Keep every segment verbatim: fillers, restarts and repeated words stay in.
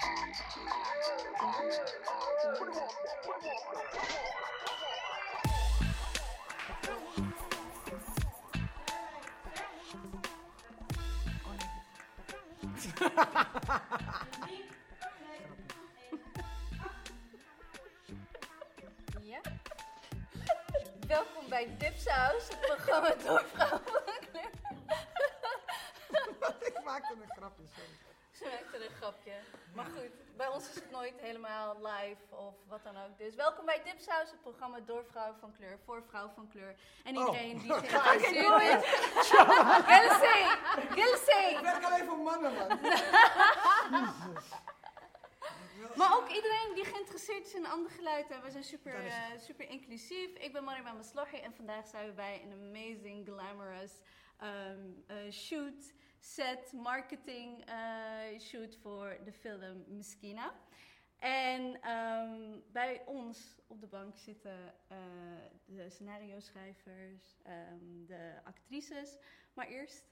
Ja? Welkom bij Dipshuis, het programma door vrouwelijke kleur. Ik maakte een grapje, sorry. Ze maakte een grapje. Maar goed, bij ons is het nooit helemaal live of wat dan ook. Dus welkom bij Dipshuis, het programma door vrouwen van kleur, voor vrouwen van kleur. En iedereen oh. die zich geïnteresseerd is. Gilsey! Gilsey! Ik werk alleen voor mannen, man. Maar ook iedereen die geïnteresseerd is in een ander geluid. We zijn super, uh, super inclusief. Ik ben Marima Maslohi en vandaag zijn we bij een amazing, glamorous um, uh, shoot... set marketing uh, shoot voor de film Meskina. En um, bij ons op de bank zitten uh, de scenario-schrijvers, um, de actrices. Maar eerst...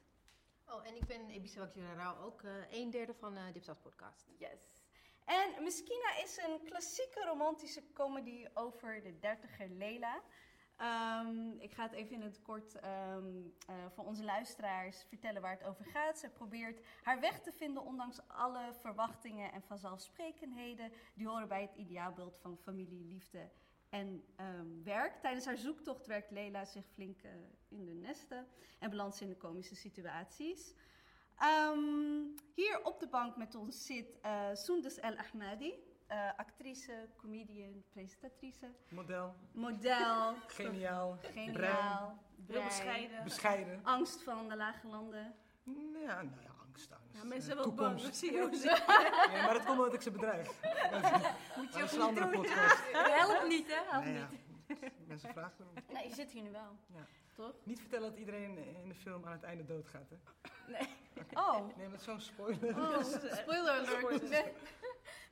Oh, en ik ben Ebi Zawakira Rao, ook uh, een derde van uh, Dipshuis podcast. Yes. En Meskina is een klassieke romantische comedy over de dertiger Leila. Um, ik ga het even in het kort um, uh, voor onze luisteraars vertellen waar het over gaat. Ze probeert haar weg te vinden ondanks alle verwachtingen en vanzelfsprekendheden die horen bij het ideaalbeeld van familie, liefde en um, werk. Tijdens haar zoektocht werkt Leila zich flink uh, in de nesten en belandt in de komische situaties. Um, hier op de bank met ons zit uh, Soundos El Ahmadi. Uh, actrice, comedian, presentatrice. Model. Model. Geniaal. Geniaal. Heel bescheiden. Bescheiden. Angst van de lage landen. Nou ja, nou ja angst, angst. Ja, mensen uh, wel bang, dat zie je ook zo. Ja, maar dat komt omdat ik ze bedrijf. Moet je ook niet andere doen. Helpt niet, hè? Helpt nou, niet. Ja. Mensen vragen erom. Nee, je zit hier nu wel. Ja. Toch? Niet vertellen dat iedereen in de film aan het einde doodgaat, hè? Nee. Oh. Nee, dat is zo'n spoiler. Oh, spoiler alert. Spoiler.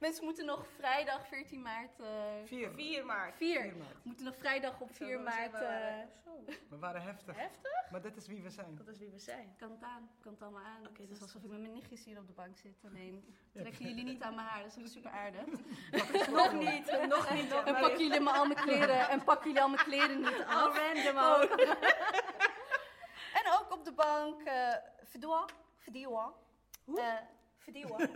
Mensen moeten nog vrijdag veertien maart... Uh, vier. vier maart. vier. vier maart. Moeten nog vrijdag op vier maart... Uh, we waren heftig. Heftig? Maar dat is wie we zijn. Dat is wie we zijn. Kan het aan. Kan het allemaal aan. Oké, okay, het is alsof ik met mijn nichtjes hier op de bank zit. Nee, trekken ja. jullie niet aan mijn haar. Dat is ook super aardig. Nog niet. Nog niet. En pakken jullie me al mijn kleren... En pakken jullie al mijn kleren niet af. Oh, random ook. Oh. En ook op de bank... Uh, Verdoa. Verdoa. Hoe? Uh, Verdieuwen.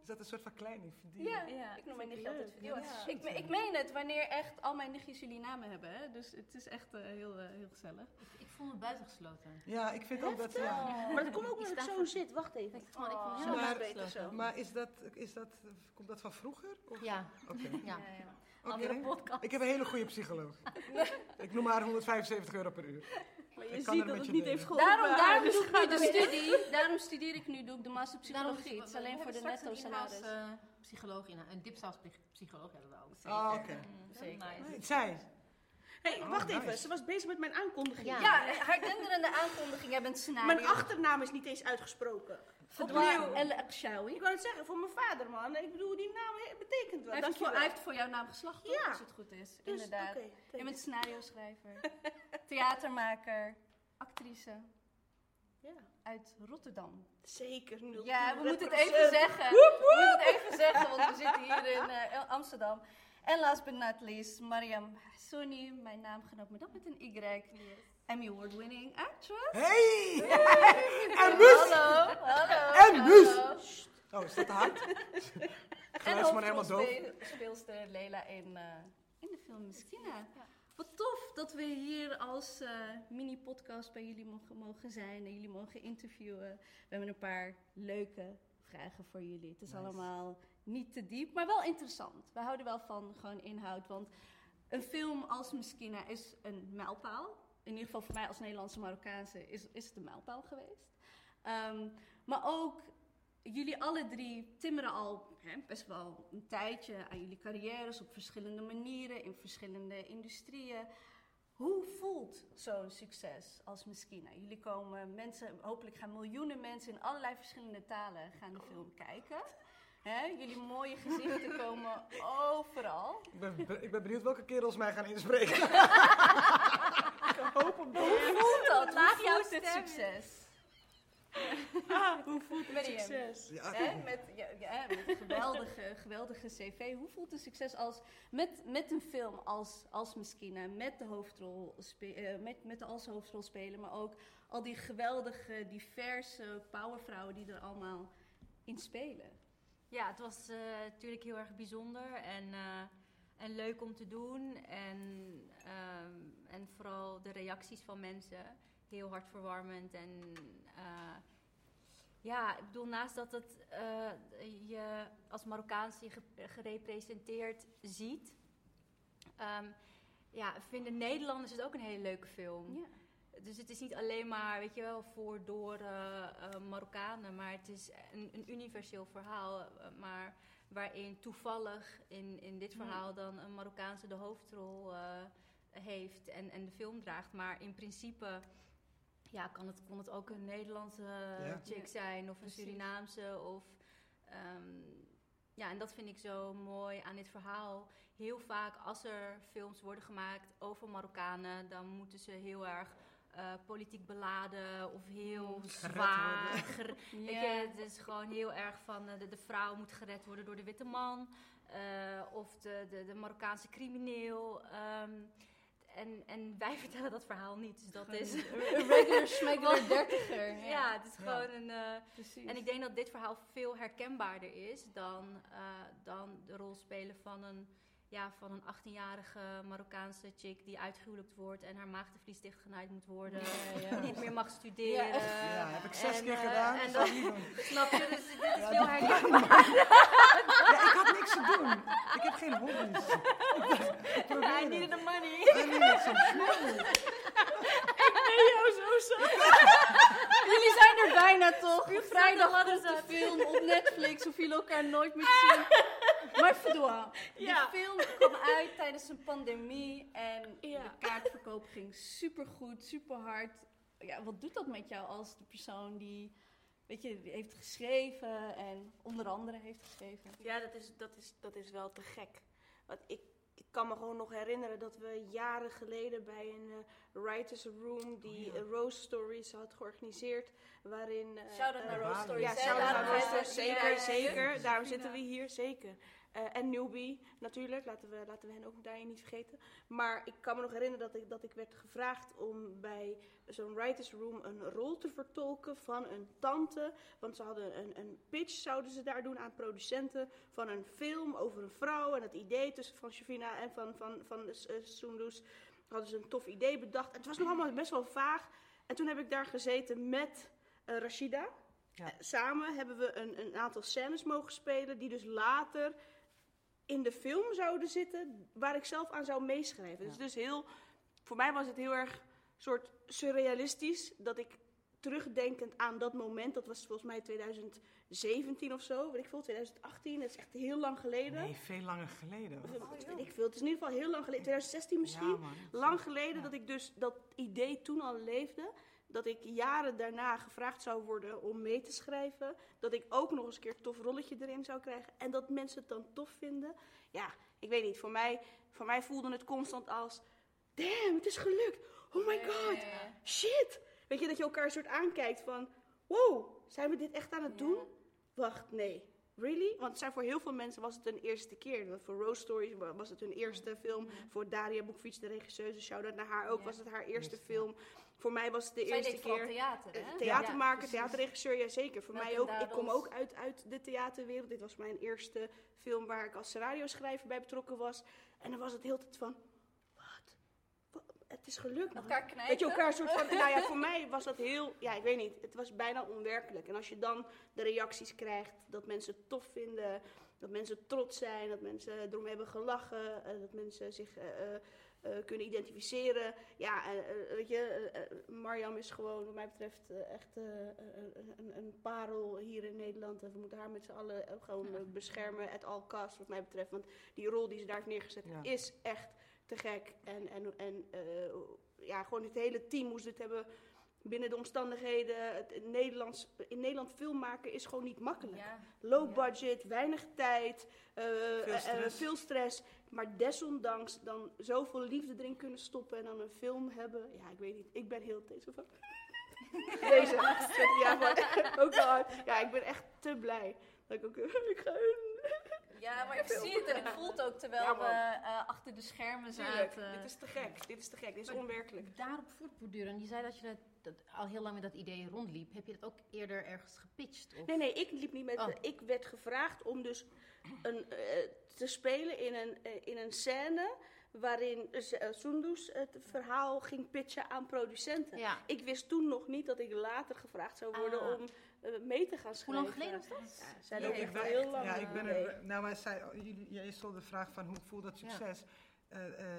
Is dat een soort van kleine verdieuwen? Ja, ja, ik noem mijn nichtje altijd verdieuwen. Ja. Ik, me, ik meen het, wanneer echt al mijn nichtjes jullie namen hebben. Hè? Dus het is echt uh, heel, uh, heel gezellig. Ik, ik voel me buitengesloten. Ja, ik vind Heftig. ook dat... Ja. Ja. Maar dat komt ook omdat ik zo zit. Wacht even. Ik, oh, ik voel me zo maar, beter zo. Maar is dat, is dat, komt dat van vroeger? Of? Ja. Okay. ja. ja, ja. Okay. Ik heb een hele goede psycholoog. Ik noem haar honderdvijfenzeventig euro per uur. Maar je ziet dat het niet heeft geholpen. Daarom, daarom doe ik nu de studie. Daarom studeer ik nu, doe ik de masterpsychologie. Het is alleen voor de netto salaris. Uh, psycholoog in een dipsaus psycholoog hebben we ook. Oh, oké. Okay. Mm, zeker. Nice. Zij. Hé, hey, wacht oh, even. Nice. Ze was bezig met mijn aankondiging. Ja, ja haar denderende aankondiging. Jij bent scenario. Mijn achternaam is niet eens uitgesproken. Opnieuw. El-Akshawi. Ik wou het zeggen, voor mijn vader, man. Ik bedoel, die naam betekent wel. Hij heeft voor, hij heeft voor jouw naam geslacht, toch? Ja. Als het goed is, dus, inderdaad. Okay, je bent scenario-schrijver, theatermaker, actrice. Ja. Uit Rotterdam. Zeker. nul Ja, we moeten het even zeggen. Woep, woep. We moeten het even zeggen, want we zitten hier in uh, Amsterdam. En last but not least, Maryam Hassouni. Mijn naamgenoot, maar dat met een Y. Yes. Emmy Award-winning actress. Hey! hey. En Moes! Hallo, hallo. En Moes! Oh, is dat hard? Geluid maar helemaal doof. En speelster Leila in, uh, in de film Meskina. Ja. Wat tof dat we hier als uh, mini-podcast bij jullie mogen, mogen zijn en jullie mogen interviewen. We hebben een paar leuke vragen voor jullie. Het is nice. Allemaal niet te diep, maar wel interessant. We houden wel van gewoon inhoud, want een film als Meskina is een mijlpaal. In ieder geval voor mij als Nederlandse Marokkaanse is, is het een mijlpaal geweest. Um, maar ook jullie alle drie timmeren al hè, best wel een tijdje aan jullie carrières op verschillende manieren, in verschillende industrieën. Hoe voelt zo'n succes als Meskina? Jullie komen mensen, hopelijk gaan miljoenen mensen in allerlei verschillende talen gaan de film kijken. Hè? Jullie mooie gezichten komen overal. Ik ben, ik ben benieuwd welke kerels mij gaan inspreken. Hoe voelt dat? Laat jou dit succes. Ah, hoe voelt het succes? Ja, met, ja, ja, met geweldige, geweldige cv. Hoe voelt het succes als, met, met een film als, als Meskina, met de hoofdrol spe, met, met de als hoofdrol spelen, maar ook al die geweldige, diverse powervrouwen die er allemaal in spelen? Ja, het was uh, natuurlijk heel erg bijzonder en, uh, en leuk om te doen. En, um, en vooral de reacties van mensen, heel hartverwarmend en... Uh, Ja, ik bedoel, naast dat het uh, je als Marokkaanse gerepresenteerd ziet, um, ja, vinden Nederlanders het ook een hele leuke film. Ja. Dus het is niet alleen maar, weet je wel, voor door uh, uh, Marokkanen, maar het is een, een universeel verhaal, uh, maar waarin toevallig in, in dit verhaal dan een Marokkaanse de hoofdrol uh, heeft en, en de film draagt. Maar in principe... Ja, kan het, kon het ook een Nederlandse ja. chick zijn of een Surinaamse of um, ja, en dat vind ik zo mooi aan dit verhaal. Heel vaak als er films worden gemaakt over Marokkanen, dan moeten ze heel erg uh, politiek beladen of heel zwaar. Ger- yeah. Weet je, het is gewoon heel erg van uh, de, de vrouw moet gered worden door de witte man uh, of de, de, de Marokkaanse crimineel. Um, En, en wij vertellen dat verhaal niet, dus dat is... Een regular schmegler dertiger. Ja. ja, het is gewoon ja. een... Uh, Precies. En ik denk dat dit verhaal veel herkenbaarder is dan, uh, dan de rol spelen van een, ja, van een achttienjarige Marokkaanse chick die uitgehuwelijkt wordt en haar maagdenvlies dichtgenaaid moet worden. Ja, ja. Niet meer mag studeren. Ja, ja heb ik zes en, keer uh, gedaan. En dan, snap je, dus dit is ja, veel herkenbaar. Ja, ik had niks te doen. Ik heb geen hobby's. I needed the money. I needed some money. Ik ben jou zo zat. Jullie zijn er bijna toch? Vrijdag komt de film op Netflix. Hoef jullie elkaar nooit meer te zien. Maar verdoa. Ja. Die film kwam uit tijdens een pandemie. En ja. de kaartverkoop ging supergoed, superhard. Ja, wat doet dat met jou als de persoon die... Weet je, heeft geschreven en onder andere heeft geschreven. Ja, dat is, dat is, dat is wel te gek. Want ik, ik kan me gewoon nog herinneren dat we jaren geleden bij een uh, writers room die oh, ja. Rose Stories had georganiseerd. Waarin... Uh, shout-out uh, naar Rose Stories. Ja, shout-out naar Rose Stories. Zeker, ja, zeker. Ja. Daarom zitten we hier, zeker. Uh, en Newbie, natuurlijk. Laten we, laten we hen ook daarin niet vergeten. Maar ik kan me nog herinneren dat ik, dat ik werd gevraagd om bij zo'n writers room een rol te vertolken van een tante. Want ze hadden een, een pitch, zouden ze daar doen aan producenten, van een film over een vrouw. En het idee tussen van Shavina en van, van, van, van uh, Soundos hadden ze een tof idee bedacht. En het was nog allemaal best wel vaag. En toen heb ik daar gezeten met uh, Rashida. Ja. Samen hebben we een, een aantal scènes mogen spelen die dus later... in de film zouden zitten waar ik zelf aan zou meeschrijven. Ja. Dus, dus heel, voor mij was het heel erg soort surrealistisch dat ik terugdenkend aan dat moment, dat was volgens mij twintig zeventien of zo, weet ik veel, twintig achttien, dat is echt heel lang geleden. Nee, veel langer geleden. Of, oh, weet ik veel, het is in ieder geval heel lang geleden, twintig zestien misschien, ja, man, lang geleden ja. dat ik dus dat idee toen al leefde. Dat ik jaren daarna gevraagd zou worden om mee te schrijven. Dat ik ook nog eens een keer een tof rolletje erin zou krijgen. En dat mensen het dan tof vinden. Ja, ik weet niet. Voor mij, voor mij voelde het constant als... Damn, het is gelukt. Oh my god. Shit. Weet je, dat je elkaar een soort aankijkt van... Wow, zijn we dit echt aan het doen? Ja. Wacht, nee. Really? Want het zijn voor heel veel mensen was het hun eerste keer. Want voor Rose Stories was het hun eerste film. Voor Daria Bukvić, de regisseuse, shout-out naar haar ook, ja. was het haar eerste film. Voor mij was het de Zij eerste keer. Theater, hè? Theatermaker, ja, theaterregisseur, ja zeker. Voor Met mij ook. Ik kom ook uit, uit de theaterwereld. Dit was mijn eerste film waar ik als radioschrijver bij betrokken was. En dan was het heel tijd van... Het is gelukt. Elkaar knijpen. Weet je, elkaar soort van... Nou ja, voor mij was dat heel... Ja, ik weet niet. Het was bijna onwerkelijk. En als je dan de reacties krijgt dat mensen het tof vinden... Dat mensen trots zijn, dat mensen erom hebben gelachen... Dat mensen zich uh, uh, kunnen identificeren. Ja, uh, weet je, uh, Maryam is gewoon wat mij betreft uh, echt uh, een, een parel hier in Nederland. En we moeten haar met z'n allen uh, gewoon ja. beschermen at all costs, wat mij betreft. Want die rol die ze daar heeft neergezet ja. is echt... te gek. En, en, en uh, ja, gewoon het hele team moest het hebben binnen de omstandigheden. Het, het Nederlands, in Nederland film maken is gewoon niet makkelijk. Ja. Low ja. budget, weinig tijd, uh, veel, stress. Uh, veel stress. Maar desondanks dan zoveel liefde erin kunnen stoppen en dan een film hebben. Ja, ik weet niet. Ik ben heel deze van... deze. Ja, maar, ook wel hard. Ja, ik ben echt te blij. Dat ik ook... ik ga hun... Ja, maar ik zie het en ik voel het ook terwijl ja, we uh, achter de schermen zaten. Tuurlijk, dit is te gek, dit is te gek, dit is maar onwerkelijk. Daarop voortborduren, je zei dat je dat, dat al heel lang met dat idee rondliep. Heb je dat ook eerder ergens gepitcht? Of? Nee, nee, ik liep niet met... Oh. Ik werd gevraagd om dus een, uh, te spelen in een, uh, in een scène waarin Soundos het verhaal ging pitchen aan producenten. Ja. Ik wist toen nog niet dat ik later gevraagd zou worden ah. om mee te gaan schrijven. Hoe lang geleden was dat? Ja, zijn ja, echt wel heel echt, lang. Ja, ik ben er, nou, maar zij, jij stelde de vraag van hoe voelt dat succes? Ja. Uh, uh,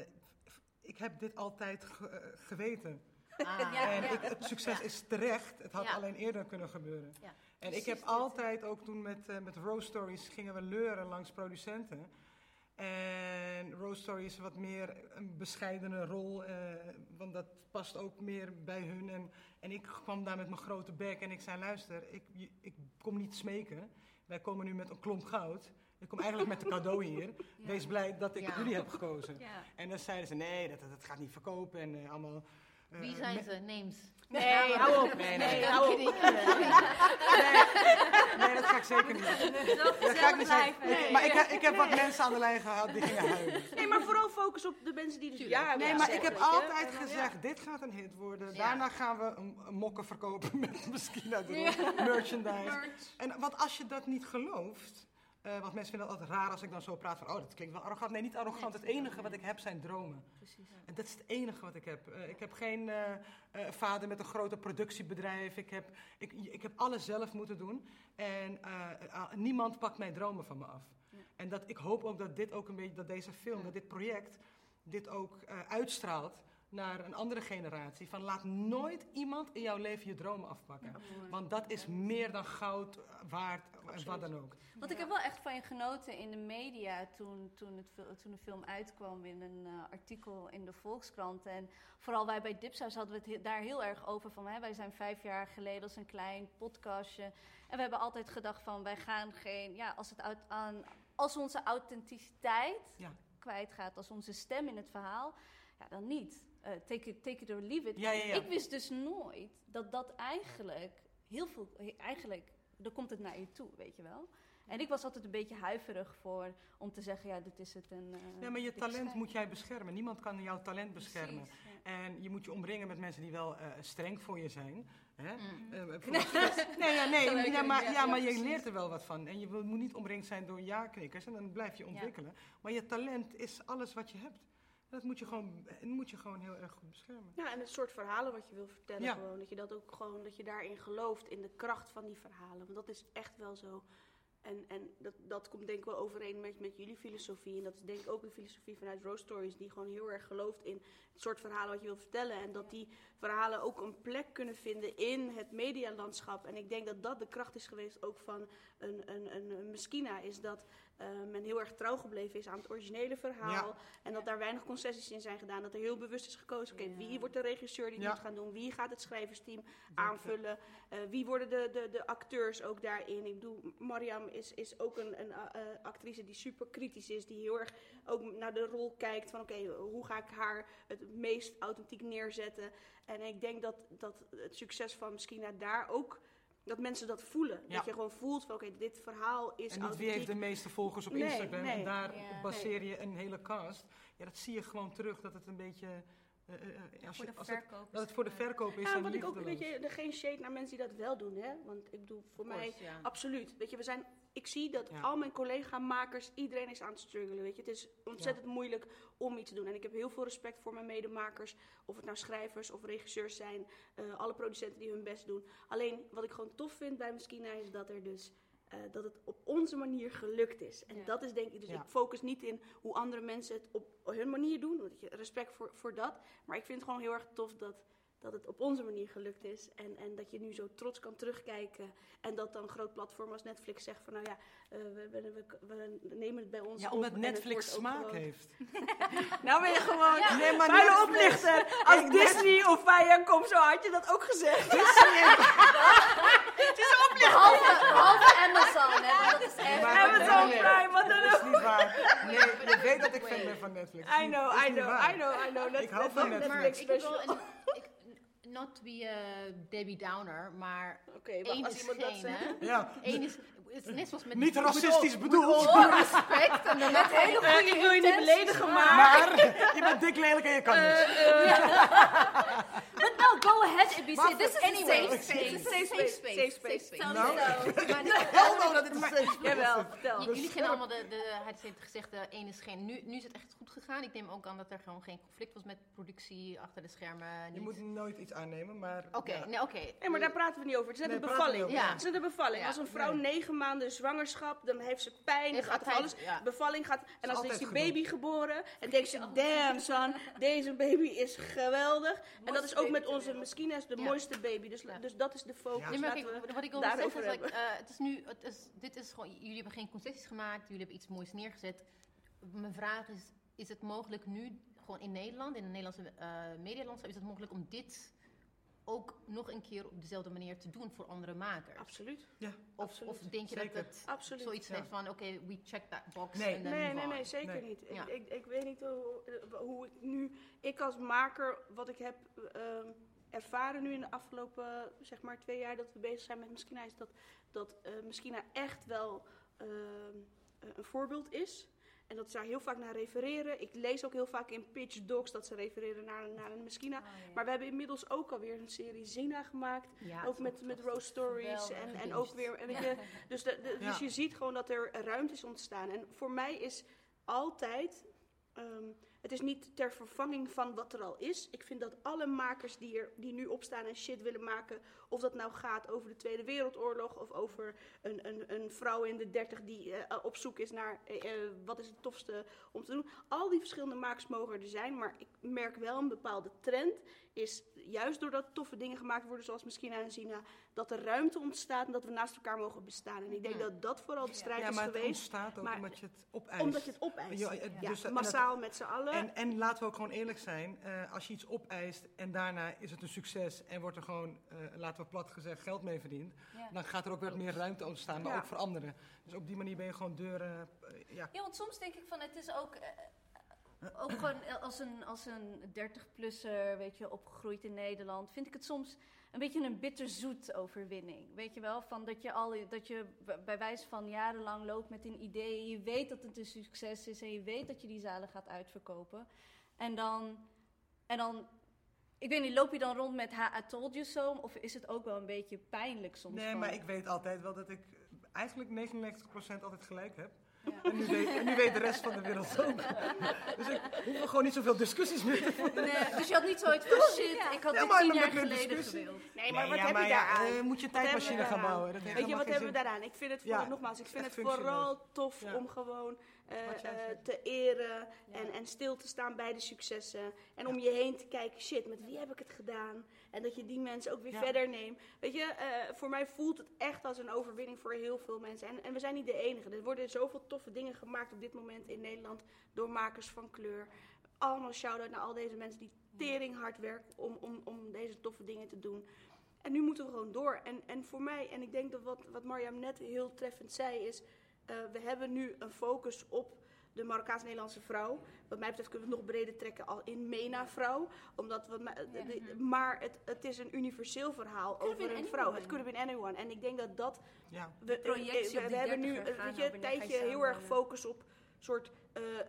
ik heb dit altijd ge, uh, geweten. Ah. Ja, en ja. Ik, het succes ja. is terecht. Het had ja. alleen eerder kunnen gebeuren. Ja. En precies, ik heb altijd ook toen met, uh, met Rose Stories gingen we leuren langs producenten. En Rose Story is wat meer een bescheidene rol, eh, want dat past ook meer bij hun. En, en ik kwam daar met mijn grote bek en ik zei, luister, ik, ik kom niet smeken. Wij komen nu met een klomp goud. Ik kom eigenlijk met een cadeau hier. Ja. Wees blij dat ik ja. jullie heb gekozen. Ja. En dan zeiden ze, nee, dat, dat gaat niet verkopen en uh, allemaal... Uh, Wie zijn me- ze? Names? Nee, nee, hou op. Nee, nee, nee, hou op. Nee, nee, dat ga ik zeker niet. Dat, dat ga ik niet zeggen. Nee. Maar ik, ha- ik heb wat nee. mensen aan de lijn gehad die gingen huilen. Nee, maar vooral focus op de mensen die dus ja, ja nee, ja, maar ik heb altijd he? gezegd, ja. dit gaat een hit worden. Ja. Daarna gaan we een, een mokken verkopen met Meskina. Ja. Merchandise. Merch. En want als je dat niet gelooft, uh, want mensen vinden het altijd raar als ik dan zo praat van, oh, dat klinkt wel arrogant. Nee, niet arrogant. Het enige wat ik heb zijn dromen. Precies. En dat is het enige wat ik heb. Uh, ik heb geen uh, uh, vader met een grote productiebedrijf. Ik heb, ik, ik heb alles zelf moeten doen. En uh, uh, niemand pakt mijn dromen van me af. Ja. En dat, ik hoop ook dat dit ook een beetje, dat deze film, ja. dat dit project, dit ook uh, uitstraalt naar een andere generatie. Van laat nooit iemand in jouw leven je dromen afpakken. Ja, want dat is meer dan goud waard en wat dan ook. Want ik heb wel echt van je genoten in de media toen, toen, het, toen de film uitkwam in een uh, artikel in de Volkskrant. En vooral wij bij Dipshuis hadden we het he- daar heel erg over van. Hè, wij zijn vijf jaar geleden als een klein podcastje. En we hebben altijd gedacht van wij gaan geen... Ja, als, het uit, aan, als onze authenticiteit ja. kwijtgaat, als onze stem in het verhaal, ja, dan niet. Uh, take it, take it or leave it. Ja, ja, ja. Ik wist dus nooit dat dat eigenlijk heel veel... Eigenlijk, dan komt het naar je toe, weet je wel. En ik was altijd een beetje huiverig voor om te zeggen, ja, dit is het. En, uh, ja, maar je talent bescherm. moet jij beschermen. Niemand kan jouw talent beschermen. Precies, ja. En je moet je omringen met mensen die wel uh, streng voor je zijn. Hè? Mm-hmm. Uh, voor nee, ja, nee, ja, ja, maar, ja, maar je leert er wel wat van. En je moet niet omringd zijn door ja-knikkers. En dan blijf je ontwikkelen. Ja. Maar je talent is alles wat je hebt. Dat moet je gewoon, moet je gewoon heel erg goed beschermen. Ja, en het soort verhalen wat je wil vertellen. Ja. Gewoon, dat je dat ook gewoon, dat je daarin gelooft, in de kracht van die verhalen. Want dat is echt wel zo. En, en dat, dat komt denk ik wel overeen met, met jullie filosofie. En dat is denk ik ook een filosofie vanuit Rose Stories, die gewoon heel erg gelooft in het soort verhalen wat je wil vertellen. En dat die verhalen ook een plek kunnen vinden in het medialandschap. En ik denk dat dat de kracht is geweest ook van een, een, een, een Meskina. Is dat uh, men heel erg trouw gebleven is aan het originele verhaal. Ja. En dat daar weinig concessies in zijn gedaan. Dat er heel bewust is gekozen. Oké, okay, wie wordt de regisseur die ja. dit gaat doen? Wie gaat het schrijversteam aanvullen? Uh, wie worden de, de, de acteurs ook daarin? Ik bedoel, Maryam is, is ook een, een uh, actrice die super kritisch is. Die heel erg ook naar de rol kijkt van oké, okay, hoe ga ik haar het meest authentiek neerzetten? En ik denk dat, dat het succes van Meskina daar ook, dat mensen dat voelen. Ja. Dat je gewoon voelt van oké, okay, dit verhaal is en authentiek. En wie heeft de meeste volgers op nee, Instagram? Nee. En daar ja. baseer je een hele cast. Ja, dat zie je gewoon terug, dat het een beetje... Uh, uh, als je, als het, dat het voor de verkoop is. Ja, want ik ook een beetje geen shade naar mensen die dat wel doen, hè? Want ik bedoel, voor course, mij, ja. absoluut. Weet je, we zijn, ik zie dat ja. al mijn collega-makers, iedereen is aan het struggelen. Weet je, het is ontzettend ja. moeilijk om iets te doen. En ik heb heel veel respect voor mijn medemakers, of het nou schrijvers of regisseurs zijn, uh, alle producenten die hun best doen. Alleen wat ik gewoon tof vind bij Meskina is dat er dus. Uh, dat het op onze manier gelukt is. En ja. dat is denk ik, dus ja. ik focus niet in hoe andere mensen het op hun manier doen. Want je respect voor, voor dat. Maar ik vind het gewoon heel erg tof dat, dat het op onze manier gelukt is. En, en dat je nu zo trots kan terugkijken. En dat dan een groot platform als Netflix zegt van nou ja, uh, we, we, we, we nemen het bij ons ja, op. Ja, omdat Netflix smaak gewoon... heeft. Nou ben je gewoon ja. nee, maar vuile oplichter. Als hey, Disney Net... of Vaya, kom zo had je dat ook gezegd. Disney. Het is oplichting. Behalve Amazon, hè. Dat is echt... Amazon Prime, wat dan ook. Dat is niet waar. Nee, je weet dat ik fan ben van Netflix. I know, I know, I know, I know. Ik hou van Netflix. Ik wil... Not be a Debbie Downer, maar... Oké, okay, als iemand dat zegt. Ja. Eén is... Het is net zoals met... Niet racistisch bedoeld. Met respect en met hele goede intenties. Ik wil je niet beledigen, maar... Maar je bent dik, lelijk en je kan niet. But no, go ahead, Ebi. This is anyway. Safe space. Vertel dat het een safe space is. Jullie kennen allemaal de hardste gezegde ene scheen. Nu is het echt goed gegaan. Ik neem ook aan dat er gewoon geen conflict was met productie achter de schermen. Je moet nooit iets aannemen, maar... Oké, nee, oké. Nee, maar daar praten we niet over. Het is net een bevalling. Het is net een bevalling. Als een vrouw negen maanden zwangerschap, dan heeft ze pijn, dan gaat alles. Ja. Bevalling gaat. En dan is die baby geboren. En denkt ze: damn, son, deze baby is geweldig. Mooiste en dat is ook met onze Meskina's de ja. mooiste baby. Dus, ja. dus dat is de focus. Ja. Laten we wat ik wil zeggen is: like, uh, het is nu, het is, dit is gewoon, jullie hebben geen concessies gemaakt, jullie hebben iets moois neergezet. Mijn vraag is: is het mogelijk nu, gewoon in Nederland, in de Nederlandse uh, medialandschap, is het mogelijk om dit ook nog een keer op dezelfde manier te doen voor andere makers? Absoluut. Ja, of, absoluut. Of denk je zeker. dat het absoluut. zoiets heeft ja. van, oké, okay, we check that box. Nee, nee, nee, nee, zeker nee. niet. Ja. Ik, ik, ik weet niet hoe, hoe ik nu... Ik als maker, wat ik heb um, ervaren nu in de afgelopen, zeg maar, twee jaar dat we bezig zijn met Meskina, is dat, dat uh, Meskina echt wel uh, een voorbeeld is. En dat ze daar heel vaak naar refereren. Ik lees ook heel vaak in pitch docs dat ze refereren naar, naar een Meskina. Oh, ja. Maar we hebben inmiddels ook alweer een serie Zina gemaakt. Ja, ook met, met Rose Stories. En, en ook weer. En weet je, dus, de, de, dus ja. je ziet gewoon dat er ruimtes ontstaan. En voor mij is altijd. Um, het is niet ter vervanging van wat er al is. Ik vind dat alle makers die, er, die nu opstaan en shit willen maken... of dat nou gaat over de Tweede Wereldoorlog... of over een, een, een vrouw in de dertig die uh, op zoek is naar... Uh, uh, wat is het tofste om te doen. Al die verschillende makers mogen er zijn. Maar ik merk wel een bepaalde trend... is juist doordat toffe dingen gemaakt worden... zoals Meskina en Zina... dat er ruimte ontstaat en dat we naast elkaar mogen bestaan. En ik denk ja. dat dat vooral de strijd ja, is geweest. Ja, maar het ontstaat ook maar, omdat je het opeist. Omdat je het opeist. Ja, ja, dus ja, massaal dat, met z'n allen. En, en laten we ook gewoon eerlijk zijn. Uh, als je iets opeist en daarna is het een succes... en wordt er gewoon, uh, laten we plat gezegd, geld mee verdiend... Ja. dan gaat er ook weer meer ruimte ontstaan, maar ja. ook voor anderen. Dus op die manier ben je gewoon deuren... Uh, ja. ja, want soms denk ik van het is ook... Uh, Ook gewoon als een, als een dertig-plusser, weet je, opgegroeid in Nederland... vind ik het soms een beetje een bitterzoet overwinning. Weet je wel, van dat je, al, dat je bij wijze van jarenlang loopt met een idee... en je weet dat het een succes is en je weet dat je die zalen gaat uitverkopen. En dan, en dan ik weet niet, loop je dan rond met ha, I told you so... of is het ook wel een beetje pijnlijk soms? Nee, van? Maar ik weet altijd wel dat ik eigenlijk negenennegentig procent altijd gelijk heb. Ja. En, nu weet, en nu weet de rest van de wereld ook. Dus ik hoef gewoon niet zoveel discussies meer te voeren. Nee, dus je had niet zoiets van shit, ja. ik had ja, dit tien jaar geleden gewild. Nee, maar nee, wat ja, heb maar je daaraan? Ja, uh, moet je een tijdmachine gaan bouwen. Dat weet je, wat hebben we daaraan? Ik vind het, voor, ja, nogmaals, ik vind het vooral tof ja. om gewoon uh, uh, te eren ja. en, en stil te staan bij de successen. En ja. om je heen te kijken, shit, met wie heb ik het gedaan? En dat je die mensen ook weer ja. verder neemt. Weet je, uh, voor mij voelt het echt als een overwinning voor heel veel mensen. En, en we zijn niet de enige. Er worden zoveel toffe dingen gemaakt op dit moment in Nederland door makers van kleur. Allemaal shout-out naar al deze mensen die tering hard werken om, om, om deze toffe dingen te doen. En nu moeten we gewoon door. En, en voor mij, en ik denk dat wat, wat Maryam net heel treffend zei is, uh, we hebben nu een focus op de Marokkaans-Nederlandse vrouw. Wat mij betreft kunnen we het nog breder trekken al in MENA-vrouw. Omdat we, ja. de, maar het, het is een universeel verhaal could over een anyone. vrouw. Het could have been anyone. En ik denk dat dat... Ja. We, we, we hebben nu weet je, een tijdje heel erg focus op soort uh, uh,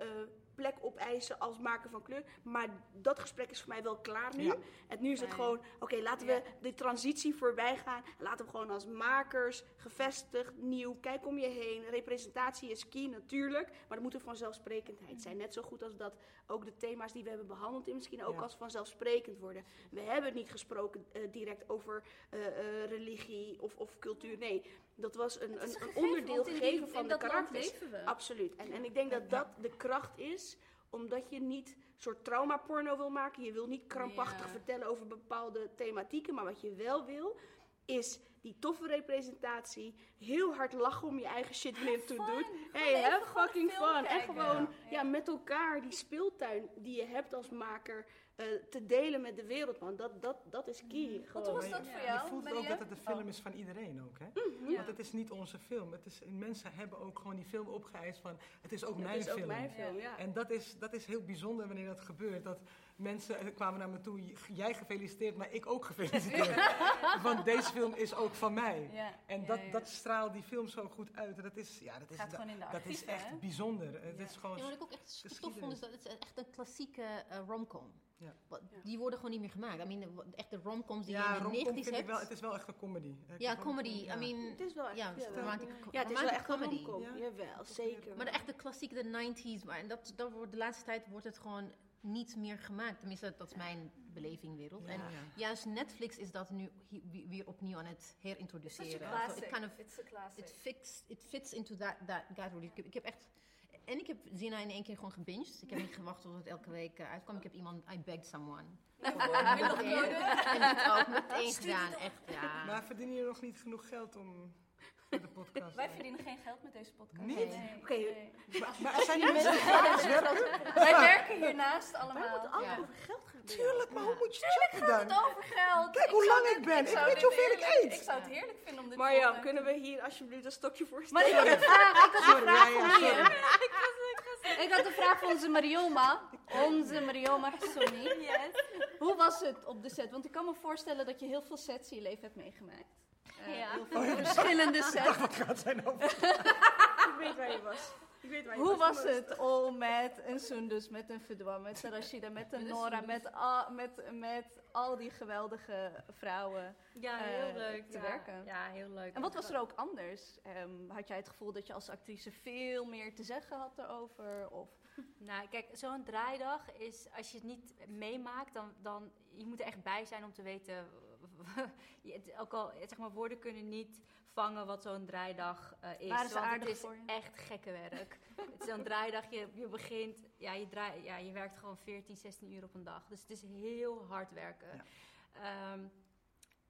plek opeisen als maker van kleur. Maar dat gesprek is voor mij wel klaar nu. Ja. En nu is het gewoon, oké, okay, laten we ja. de transitie voorbij gaan. Laten we gewoon als makers, gevestigd, nieuw, kijk om je heen. Representatie is key natuurlijk, maar dat moet een vanzelfsprekendheid zijn. Net zo goed als dat ook de thema's die we hebben behandeld in misschien ook ja. als vanzelfsprekend worden. We hebben niet gesproken uh, direct over uh, uh, religie of, of cultuur, nee. Dat was een, een, een gegeven, onderdeel gegeven die, van de karakters. Absoluut. En, en ik denk dat dat de kracht is, omdat je niet soort traumaporno wil maken. Je wil niet krampachtig yeah. vertellen over bepaalde thematieken. Maar wat je wel wil, is die toffe representatie. Heel hard lachen om je eigen shit wanneer je doet. Hey, have fucking fun. Kijken. En gewoon ja. Ja, met elkaar die speeltuin die je hebt als maker uh, te delen met de wereld, man. Dat, dat, dat is key. Mm. Wat was dat voor jou? Je voelt ook dat het een film is van iedereen ook, hè? Mm-hmm. Ja. Want het is niet onze film. Het is, mensen hebben ook gewoon die film opgeëist van, het is ook het mijn is film. Ook mijn film ja. Ja. En dat is, dat is heel bijzonder wanneer dat gebeurt. Dat mensen kwamen naar me toe, jij gefeliciteerd, maar ik ook gefeliciteerd. Ja. Want deze film is ook van mij. Ja. En dat, ja, ja. dat straalt die film zo goed uit. Dat is, ja, dat is, Gaat da- gewoon in de archieven, dat is echt hè? bijzonder. Ja. Dat is gewoon ja, wat ik ook echt tof vond, is dat het echt een klassieke uh, romcom. Ja. Die worden gewoon niet meer gemaakt. I mean, echt de romcoms die ja, je in de negentig hebt. Wel, het is wel echt een comedy. Ja, comedy. Ja. I mean, het is wel echt ja, ja, ja, romantic, ja, het is wel echt comedy. Een romcom. Ja. Jawel, zeker. Maar echt de klassiek, de negentiger jaren. Maar en dat, dat wordt, de laatste tijd wordt het gewoon niet meer gemaakt. Tenminste, dat, dat is mijn beleving wereld. Ja. En juist Netflix is dat nu he, weer opnieuw aan het herintroduceren. Het so kind of, is een classic. It, fix, it fits into that, that category. Ik heb echt... En ik heb Zina in één keer gewoon gebinged. Ik heb niet gewacht tot het elke week uh, uitkwam. Ik heb iemand... I begged someone. Gewoon meteen. En dit ook meteen gedaan. Echt, ja. Maar verdienen jullie nog niet genoeg geld om... De podcast, Wij verdienen geen geld met deze podcast. Niet? Nee. Oké. Okay. Nee. Maar, maar zijn die mensen gratis werken? Wij werken hiernaast allemaal. Wij moeten allemaal ja. over geld gaan. Tuurlijk, maar ja. hoe moet je Tuurlijk gaat het dan? over geld. Kijk ik hoe lang ik ben. Ik, ik weet hoeveel ik eet. Ik zou het heerlijk vinden om dit te doen. Marjam, kunnen we hier alsjeblieft een stokje voor steken? Maar ik had een vraag. Ik had een vraag voor je. Ik had een vraag voor onze Marioma. Onze Maryam Hassouni. Yes. Hoe was het op de set? Want ik kan me voorstellen dat je heel veel sets in je leven hebt meegemaakt. Uh, ja. Heel veel verschillende sets. Ik dacht, wat gaat zijn over? Ik weet waar je was. Ik weet waar je Hoe was, was het om met een Soundos, met een Fedwa, met een Rashida, met een Nora, met al, met, met al die geweldige vrouwen ja, heel uh, leuk, te ja. werken? Ja, heel leuk. En wat was er ook anders? Um, had jij het gevoel dat je als actrice veel meer te zeggen had erover? Of? Nou, kijk, zo'n draaidag is, als je het niet meemaakt, dan, dan je moet er echt bij zijn om te weten... Ook al, zeg maar, woorden kunnen niet vangen wat zo'n draaidag uh, is. Maar is want het is echt gekke werk. Het is zo'n draaidag, je, je begint, ja je, draai, ja, je werkt gewoon veertien, zestien uur op een dag. Dus het is heel hard werken. Ja. Um,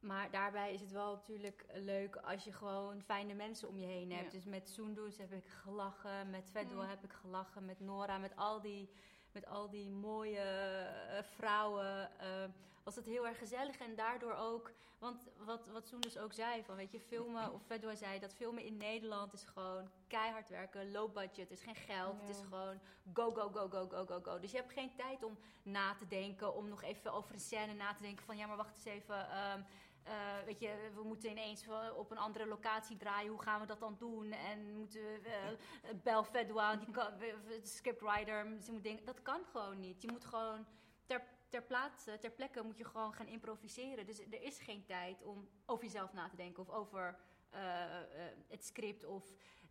maar daarbij is het wel natuurlijk leuk als je gewoon fijne mensen om je heen hebt. Ja. Dus met Soundos heb ik gelachen, met Fedwa mm. heb ik gelachen, met Nora, met al die... Met al die mooie uh, vrouwen uh, was het heel erg gezellig. En daardoor ook, want wat, wat Soundos ook zei, van weet je, filmen, of Fedwa zei dat filmen in Nederland is gewoon keihard werken, low budget, is geen geld, ja. het is gewoon go, go, go, go, go, go, go. Dus je hebt geen tijd om na te denken, om nog even over een scène na te denken van ja, maar wacht eens even... Um, Uh, weet je, we moeten ineens op een andere locatie draaien. Hoe gaan we dat dan doen? En moeten we uh, bel Fedwa, die kan, scriptwriter, ze moet denken, dat kan gewoon niet. Je moet gewoon ter, ter plaatse, ter plekke moet je gewoon gaan improviseren. Dus er is geen tijd om over jezelf na te denken of over uh, uh, het script of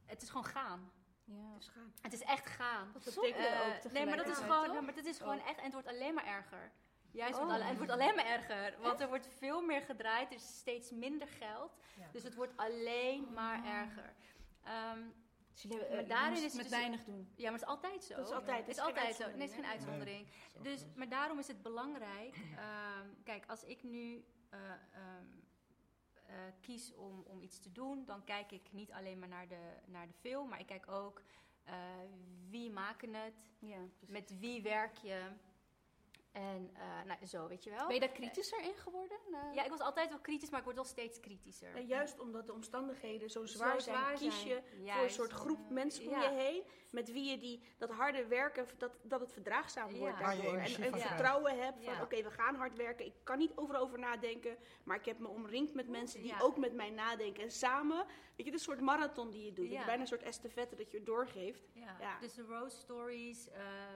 het is gewoon gaan. Ja. Het is gaan. Het is echt gaan. Dat betekent uh, ook tegelijk. Nee, maar dat is gewoon, ja, maar dat is gewoon echt en het wordt alleen maar erger. Juist, oh. het wordt alleen maar erger. Want er wordt veel meer gedraaid. Er is steeds minder geld. Ja. Dus het wordt alleen maar erger. Um, dus jullie hebben, maar uh, daarin is het met dus weinig doen. Ja, maar het is altijd zo. Dat is altijd, het is, is altijd zo. Nee, het is geen uitzondering. Nee. Dus, maar daarom is het belangrijk. Um, kijk, als ik nu uh, um, uh, kies om, om iets te doen... dan kijk ik niet alleen maar naar de, naar de film... maar ik kijk ook uh, wie maken het. Ja, met wie werk je... En uh, nou, zo, weet je wel. Ben je daar kritischer in geworden? Nou. Ja, ik was altijd wel kritisch, maar ik word wel steeds kritischer. En juist omdat de omstandigheden zo zwaar, zo zwaar zijn, kies je juist. voor een soort groep uh, mensen om ja. je heen... met wie je die, dat harde werken, dat, dat het verdraagzaam ja. wordt daardoor. Ah, en, en vertrouwen ja. hebt van, ja. oké, okay, we gaan hard werken. Ik kan niet overal over nadenken, maar ik heb me omringd met mensen... die ja. ook met mij nadenken. En samen, weet je, dit soort marathon die je doet. Ja. Bijna een soort estafette dat je doorgeeft. Ja. Ja. Dus de Rose Stories...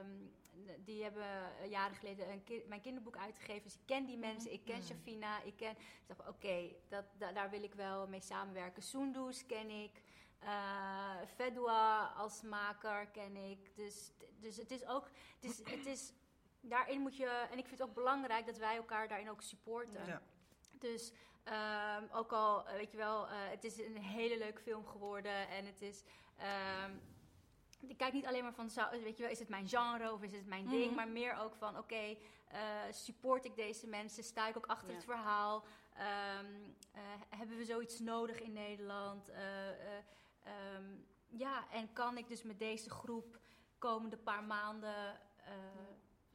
Um, die hebben jaren geleden een ki- mijn kinderboek uitgegeven. Dus ik ken die mensen, ik ken mm. Shafina, ik ken... Ik dacht, oké, okay, dat, da- daar wil ik wel mee samenwerken. Soundos ken ik. Uh, Fedwa als maker ken ik. Dus, dus het is ook... Het is, het is, daarin moet je... En ik vind het ook belangrijk dat wij elkaar daarin ook supporten. Ja. Dus um, ook al, weet je wel... Uh, het is een hele leuke film geworden. En het is... Um, Ik kijk niet alleen maar van, weet je wel, is het mijn genre of is het mijn ding, mm-hmm. maar meer ook van, oké, okay, uh, support ik deze mensen, sta ik ook achter ja. het verhaal, um, uh, hebben we zoiets nodig in Nederland, uh, uh, um, ja, en kan ik dus met deze groep komende paar maanden uh,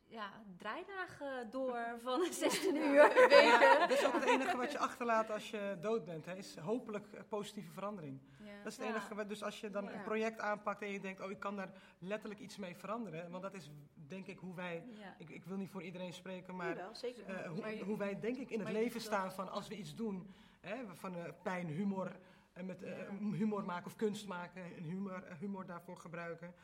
ja. ja, draaidagen door van zestien uur. Ja, ja, dat is ook het enige wat je achterlaat als je dood bent. Hè, is hopelijk positieve verandering. Ja. Dat is het enige. Ja. Dus als je dan ja. een project aanpakt en je denkt, oh, ik kan daar letterlijk iets mee veranderen. Want dat is, denk ik, hoe wij... Ja. Ik, ik wil niet voor iedereen spreken, maar, ja, wel, zeker. Uh, hoe, maar je, hoe wij, denk ik, in het leven staan van als we iets doen. Hè, van uh, pijn, humor, en met uh, humor maken of kunst maken. En humor, humor daarvoor gebruiken.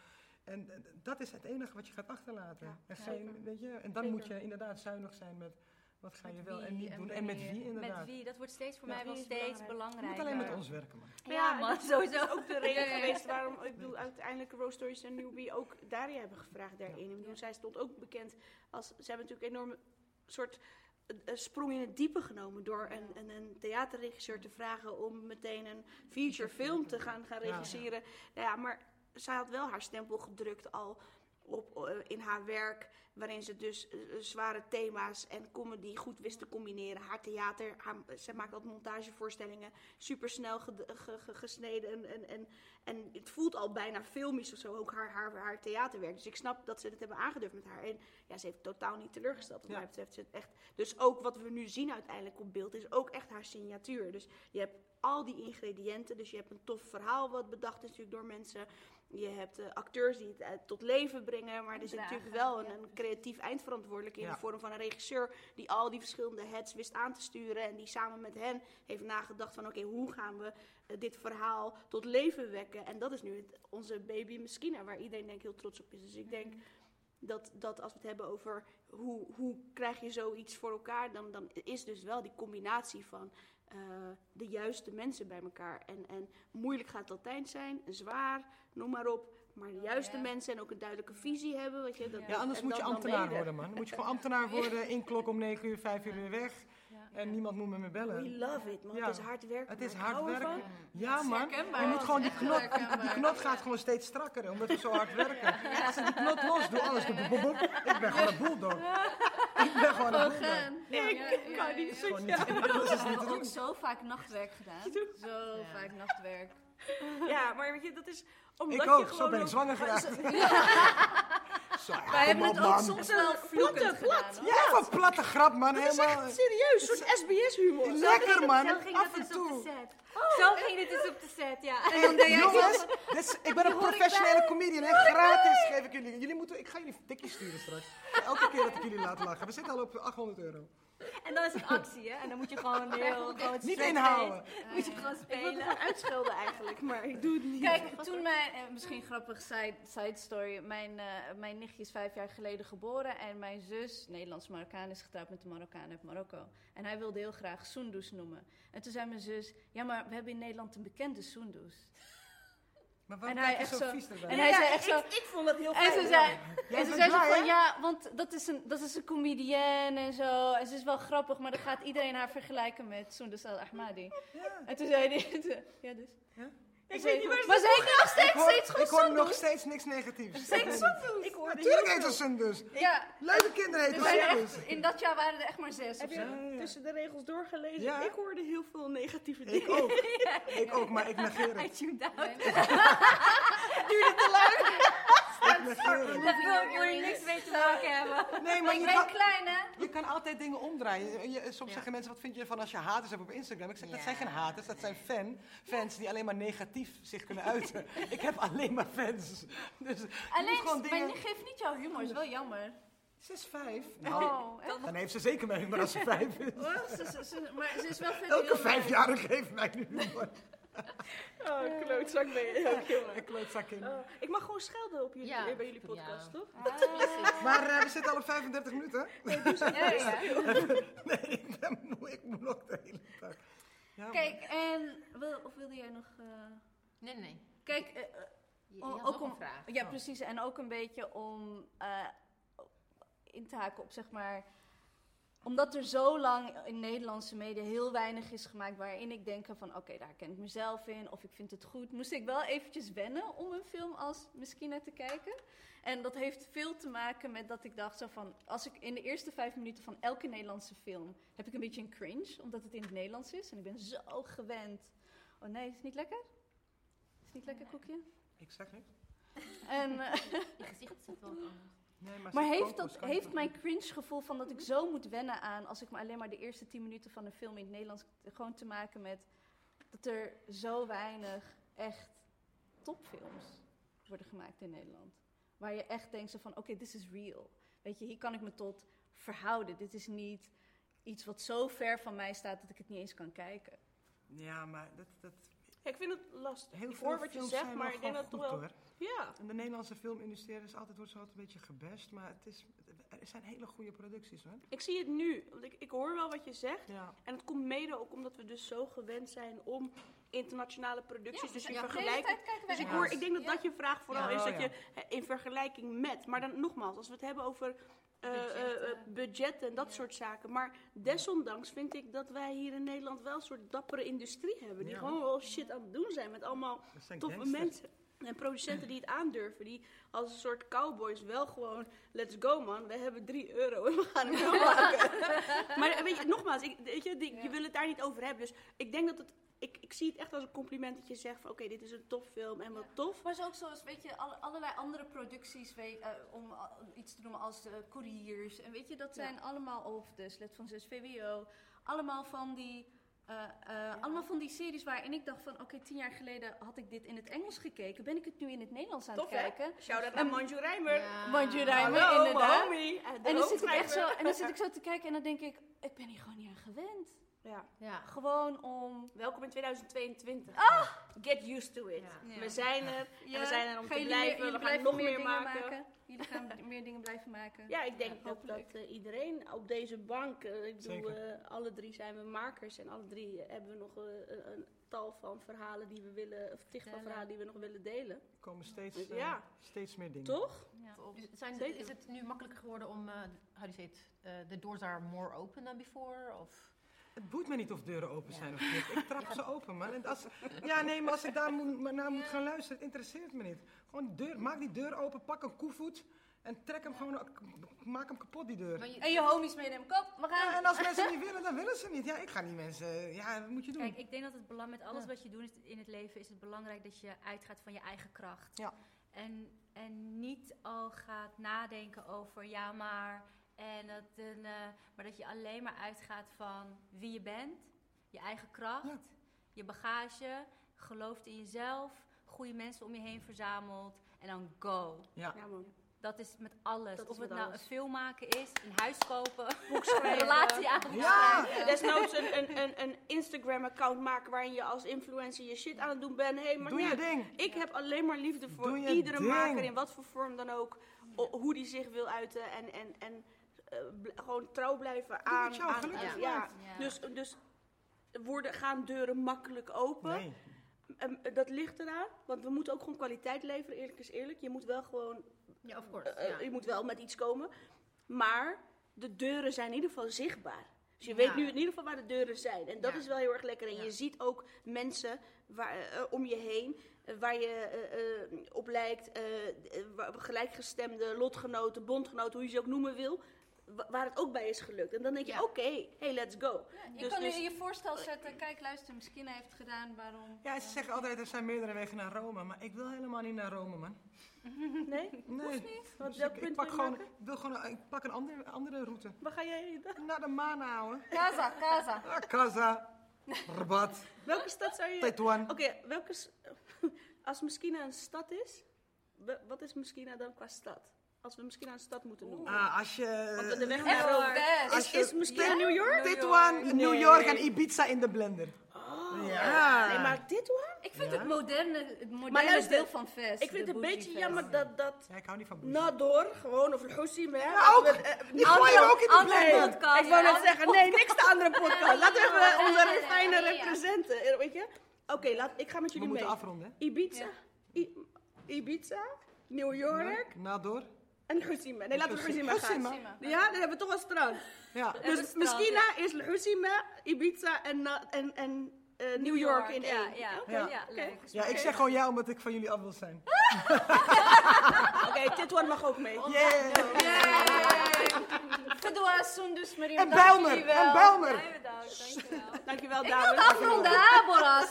En dat is het enige wat je gaat achterlaten. Ja, en, geen, weet je, en dan zeker. moet je inderdaad zuinig zijn met wat ga met je wel en niet en doen. En met wie inderdaad. Met wie, dat wordt steeds voor met mij wel steeds belangrijker. Je moet alleen met ons werken, man. Maar ja, ja man, sowieso. Dat is ook de reden geweest waarom, ik bedoel, uiteindelijk Rose Stories en Newbie ook Daria hebben gevraagd daarin. Ja. Ik bedoel, zij stond ook bekend als, ze hebben natuurlijk een enorme soort een sprong in het diepe genomen door een, een, een theaterregisseur te vragen om meteen een feature film te gaan, gaan regisseren. Ja, ja. Nou ja, maar zij had wel haar stempel gedrukt al op, uh, in haar werk, waarin ze dus uh, zware thema's en comedy goed wist te combineren. Haar theater, haar, ze maakt altijd montagevoorstellingen, supersnel ge- ge- ge- gesneden en, en, en, en het voelt al bijna filmisch of zo, ook haar, haar, haar theaterwerk. Dus ik snap dat ze het hebben aangedurfd met haar. En ja, ze heeft totaal niet teleurgesteld wat ja. mij betreft. Ze het echt, dus ook wat we nu zien uiteindelijk op beeld is ook echt haar signatuur. Dus je hebt al die ingrediënten, dus je hebt een tof verhaal wat bedacht is natuurlijk door mensen. Je hebt uh, acteurs die het uh, tot leven brengen, maar er zit Dragen, natuurlijk wel een, ja. een creatief eindverantwoordelijke in ja. de vorm van een regisseur die al die verschillende heads wist aan te sturen en die samen met hen heeft nagedacht van oké, okay, hoe gaan we uh, dit verhaal tot leven wekken? En dat is nu het, onze baby Meskina, waar iedereen denk ik heel trots op is. Dus ik denk dat, dat als we het hebben over hoe, hoe krijg je zoiets voor elkaar, dan, dan is dus wel die combinatie van Uh, de juiste mensen bij elkaar. En, en moeilijk gaat het altijd zijn, zwaar, noem maar op. Maar de juiste oh, ja. mensen en ook een duidelijke visie hebben. Weet je, dat, ja. ja, anders en moet je ambtenaar worden, man. Dan moet je gewoon ambtenaar worden, inklok om negen uur, vijf uur weer weg. Ja. En niemand moet met me bellen. We love it, man. Ja. Het is hard werken. Het is hard werken. Ja, ja man. Je moet gewoon die knop, die, die knop gaat gewoon steeds strakker, omdat we zo hard werken. Ja. Ja. Als ze die knop los, doe alles. Doe, boep, boep. Ik ben gewoon een bulldog. Ik ben gewoon een boel. Ja, ik ja, ja, kan ja, niet zo snel. Ik heb ook zo vaak nachtwerk gedaan. Zo ja. vaak nachtwerk. Ja, maar weet je, dat is omdat ik ook, je gewoon zo ben ik zwanger geraakt. Ja. Ja, wij hebben het man. ook soms wel vloekend plat. Ja, ja, een platte grap, man. Dat helemaal. Is echt serieus, een soort S B S-humor. Lekker, zo man. Zo ging af en toe. Op de set. Oh, zo ging het dus op de set, ja. En dan deed jongens, dus, ik ben een professionele comedian. Hè. Gratis geef ik jullie. jullie moeten, ik ga jullie tikjes sturen straks. Elke keer dat ik jullie laat lachen. We zitten al op achthonderd euro. En dan is het actie, hè? En dan moet je gewoon heel groot niet inhouden. Uh, moet je gewoon spelen. Ik wil het uitschelden eigenlijk, maar ik doe het niet. Kijk, toen mijn, eh, misschien grappig side, side story, mijn, uh, mijn nichtje is vijf jaar geleden geboren. En mijn zus, Nederlands-Marokkaan, is getrouwd met een Marokkaan uit Marokko. En hij wilde heel graag Soundos noemen. En toen zei mijn zus, ja, maar we hebben in Nederland een bekende Soundos. Maar waarom en hij echt zo vies erbij? En hij ja, zei echt ik, zo, ik vond dat heel fijn. En ze zei, ja. en ze zei blij, zo van, ja, want dat is, een, dat is een comedienne en zo. En ze is wel grappig, maar dan gaat iedereen haar vergelijken met Soundos El Ahmadi. Ja. En toen zei hij, ja dus. Ja? Ik weet niet waar maar ze ik nog steeds, ik hoor, steeds goed ik hoor Soundos. Nog steeds niks negatiefs. Steeds Soundos. Ik hoor natuurlijk heet het Soundos. Ja. Leuke kinderen heten Soundos. Dus in dat jaar waren er echt maar zes. Heb je ja, ja. tussen de regels doorgelezen? Ja. Ik hoorde heel veel negatieve dingen. Ik ook. Ja. Ik ook, maar ik negeer het. I tuned out. Duurde te lang. Dat wil je niks mee te maken hebben. Nee, maar ik ben klein, hè? Je kan altijd dingen omdraaien. Je, soms ja. zeggen mensen, wat vind je van als je haters hebt op Instagram? Ik zeg, ja. dat zijn geen haters, dat zijn fan, fans die alleen maar negatief zich kunnen uiten. Ik heb alleen maar fans. Dus alleen, gewoon dingen. Maar je geeft niet jouw humor, is wel jammer. Ze is vijf. Nou, oh, dan heeft ze zeker mijn humor als ze vijf is. Oh, ze, ze, ze, maar ze is wel elke vijfjarige heeft mij nu humor. Oh, klootzak ben je ook, jongen. Een klootzak in. Oh, ik mag gewoon schelden op jullie, ja. bij jullie podcast, ja. toch? Ah. Maar uh, we zitten al op vijfendertig minuten. Nee, dus ja, ja, ja. nee ik, ben moe, ik moet nog de hele dag. Ja, kijk, en wil, of wilde jij nog... Uh... Nee, nee. Kijk, uh, je, je ook om, een vraag. Ja, oh. precies. En ook een beetje om uh, in te haken op, zeg maar... Omdat er zo lang in Nederlandse media heel weinig is gemaakt waarin ik denk van oké, okay, daar herken ik mezelf in of ik vind het goed. Moest ik wel eventjes wennen om een film als Meskina te kijken. En dat heeft veel te maken met dat ik dacht zo van, als ik in de eerste vijf minuten van elke Nederlandse film heb ik een beetje een cringe, omdat het in het Nederlands is. En ik ben zo gewend. Oh nee, is het niet lekker? Is het niet lekker, koekje? Ik zeg niks. En, uh, je gezicht zit wel anders. Nee, maar maar heeft, dat, heeft mijn cringe-gevoel van dat ik zo moet wennen aan... als ik me alleen maar de eerste tien minuten van een film in het Nederlands... gewoon te maken met dat er zo weinig echt topfilms worden gemaakt in Nederland. Waar je echt denkt zo van, oké, okay, this is real. Weet je, hier kan ik me tot verhouden. Dit is niet iets wat zo ver van mij staat dat ik het niet eens kan kijken. Ja, maar dat... dat... Ja, ik vind het lastig. Heel ik veel hoor wat je zegt, maar ik denk dat toch wel... Hoor. Ja. En de Nederlandse filmindustrie is altijd, wordt zo altijd een beetje gebest, maar het is, er zijn hele goede producties, hoor. Ik zie het nu. Ik, ik hoor wel wat je zegt. Ja. En het komt mede ook omdat we dus zo gewend zijn om internationale producties. Ja, dus in ja, vergelijking... Dus ik, hoor, ik denk dat ja. dat je vraag vooral ja, is, dat ja. je in vergelijking met... Maar dan nogmaals, als we het hebben over... Uh, budgetten. Uh, budgetten en dat ja. soort zaken. Maar desondanks vind ik dat wij hier in Nederland wel een soort dappere industrie hebben. Die ja. gewoon wel shit aan het doen zijn met allemaal toffe gangster. mensen. En producenten die het aandurven. Die als een soort cowboys wel gewoon... Let's go, man. We hebben drie euro en we gaan hem wel maken. Maar weet je, nogmaals, ik, weet je, die, ja. je wil het daar niet over hebben. Dus ik denk dat het... Ik, ik zie het echt als een compliment dat je zegt van oké, okay, dit is een topfilm en wat ja. tof. Maar het is ook zoals, weet je, alle, allerlei andere producties, weet, uh, om uh, iets te noemen als uh, Couriers. En weet je, dat zijn ja. allemaal, of de Slet van zes V W O, allemaal van die... Uh, uh, ja. Allemaal van die series waarin ik dacht van... oké, okay, tien jaar geleden had ik dit in het Engels gekeken. Ben ik het nu in het Nederlands aan Tof, het kijken? Tof, hè? Shout-out naar Manju Reimer. Ja. Manju Reimer, Hallo, inderdaad. Homie, en dan zit ik echt zo, en dan zit ik zo te kijken en dan denk ik... ik ben hier gewoon niet aan gewend. Ja. ja. Gewoon om... Welkom in tweeduizend tweeëntwintig. Ah! Get used to it. Ja. Ja. We zijn er. Ja. En we zijn er om gaan te blijven. Meer, we gaan nog meer, meer maken. maken. Jullie gaan meer dingen blijven maken. Ja, ik denk ja, dat, dat uh, iedereen op deze bank... Uh, ik bedoel, uh, alle drie zijn we makers. En alle drie uh, hebben we nog uh, een, een tal van verhalen die we willen... Of ticht van verhalen die we nog willen delen. Er komen steeds, dus, uh, ja. steeds meer dingen. Toch? Ja. Dus zijn, is het nu makkelijker geworden om... Uh, how do you say it? Uh, the doors are more open than before? Of... Het boeit me niet of deuren open zijn ja. of niet. Ik trap ja. ze open, man. En als, ja, nee, maar als ik daar moet, naar moet gaan luisteren, het interesseert me niet. Gewoon deur, maak die deur open, pak een koevoet en trek hem ja. gewoon, maak hem kapot, die deur. Je, en je homies meenemen, kop, we gaan. Ja, en als mensen niet willen, dan willen ze niet. Ja, ik ga niet mensen, ja, wat moet je doen? Kijk, ik denk dat het belang met alles ja. wat je doet in het leven, is het belangrijk dat je uitgaat van je eigen kracht. Ja. En, en niet al gaat nadenken over, ja, maar... En dat, een, uh, maar dat je alleen maar uitgaat van wie je bent, je eigen kracht, ja. je bagage, gelooft in jezelf, goede mensen om je heen verzameld en dan go. Ja. Ja, man. Dat is met alles. Dat of het nou alles. een film maken is, een huis kopen, een relatie aan het ja. ja. Desnoods een, een, een, een Instagram-account maken waarin je als influencer je shit aan het doen bent. Hey, maar Doe je ding. Ik ja. heb alleen maar liefde voor iedere ding. maker in wat voor vorm dan ook, o, hoe die zich wil uiten en... en, en Uh, bl- gewoon trouw blijven aan, jou, aan, aan ja. Ja. Dus, dus worden, gaan deuren makkelijk open. Nee. Um, dat ligt eraan, want we moeten ook gewoon kwaliteit leveren, eerlijk is eerlijk. Je moet wel gewoon, ja, of course, uh, ja. je moet wel met iets komen, maar de deuren zijn in ieder geval zichtbaar. Dus je ja. weet nu in ieder geval waar de deuren zijn. En dat ja. is wel heel erg lekker. En ja. je ziet ook mensen waar, uh, om je heen, uh, waar je uh, uh, op lijkt, uh, uh, gelijkgestemde, lotgenoten, bondgenoten, hoe je ze ook noemen wil... waar het ook bij is gelukt. En dan denk je, ja. oké, okay, hey, let's go. Ja, je dus, kan dus, nu je voorstel zetten, kijk, luister, Meskina heeft het gedaan, waarom... Ja, ze uh, zeggen altijd, er zijn meerdere wegen naar Rome, maar ik wil helemaal niet naar Rome, man. Nee? Nee. Hoeft niet. Wat, dus dat ik, punt ik, pak gewoon, ik, wil gewoon, ik pak een andere, andere route. Waar ga jij heen? Naar de maan houden. Casa, casa. Ah, casa. Rabat. Welke stad zou je... Tetuan. Oké, okay, welke... Als Meskina een stad is, wat is Meskina dan qua stad? Als we misschien aan een stad moeten noemen. Ah, als je... Want de weg naar Rome. Is, is misschien ja? New York? Tetuan, New, New York en Ibiza in de blender. Oh. Ja. Nee, maar Tetuan? Ik vind ja. het moderne, het moderne luister, deel van Fest. Ik vind het een beetje fest. jammer dat... dat ja, ik hou niet van bougie. Nador, gewoon, of Lhoussi. Maar ja, ook. Die gooien ook in de blender. Podcast, ik wou net zeggen, podcast. nee, niks de andere podcast. Laten we onze refijnen representen. Weet je? Oké, ik ga met jullie mee. We moeten afronden. Ibiza. Ibiza. New York. Nador. En Lhousima. Nee, laten we Lhousima gaan. Lhousima. Ja, dan hebben we toch al strand. Ja. Dus strand, Meskina ja. is Lhousima, Ibiza en, en, en uh, New, New York, York in één. Ja, ja. Okay. ja. ja, okay. ja ik zeg gewoon ja, omdat ik van jullie af wil zijn. Oké, Tetuan mag ook mee. Yeah. Gedwa, Soundos, Maryam. En Belmer. En Belmer. Dankjewel, dames. Ik wil het afronden, hè, Boras.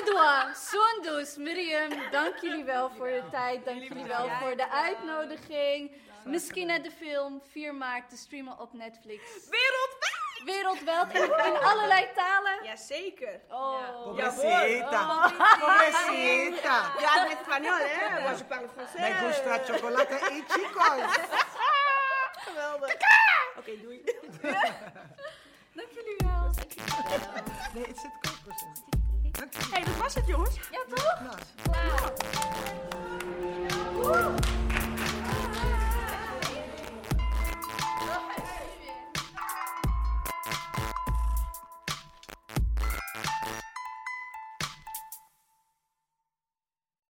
Soundwa, Soundos, Maryam, dank jullie wel voor de tijd. Dank jullie wel voor de uitnodiging. Meskina de film, vier maart te streamen op Netflix. Wereldwijd! Wereldwijd in allerlei talen. Jazeker. Oh. Pobrecita. Oh. Pobrecita. Ja, in Spanisch, hè? Want je parle français. Me gusta chocolate y chicos. Geweldig. Oké, okay, doei. Dank jullie wel. Nee, het zit koud. Hé, hey, dat was het, jongens. Ja, toch? Ja.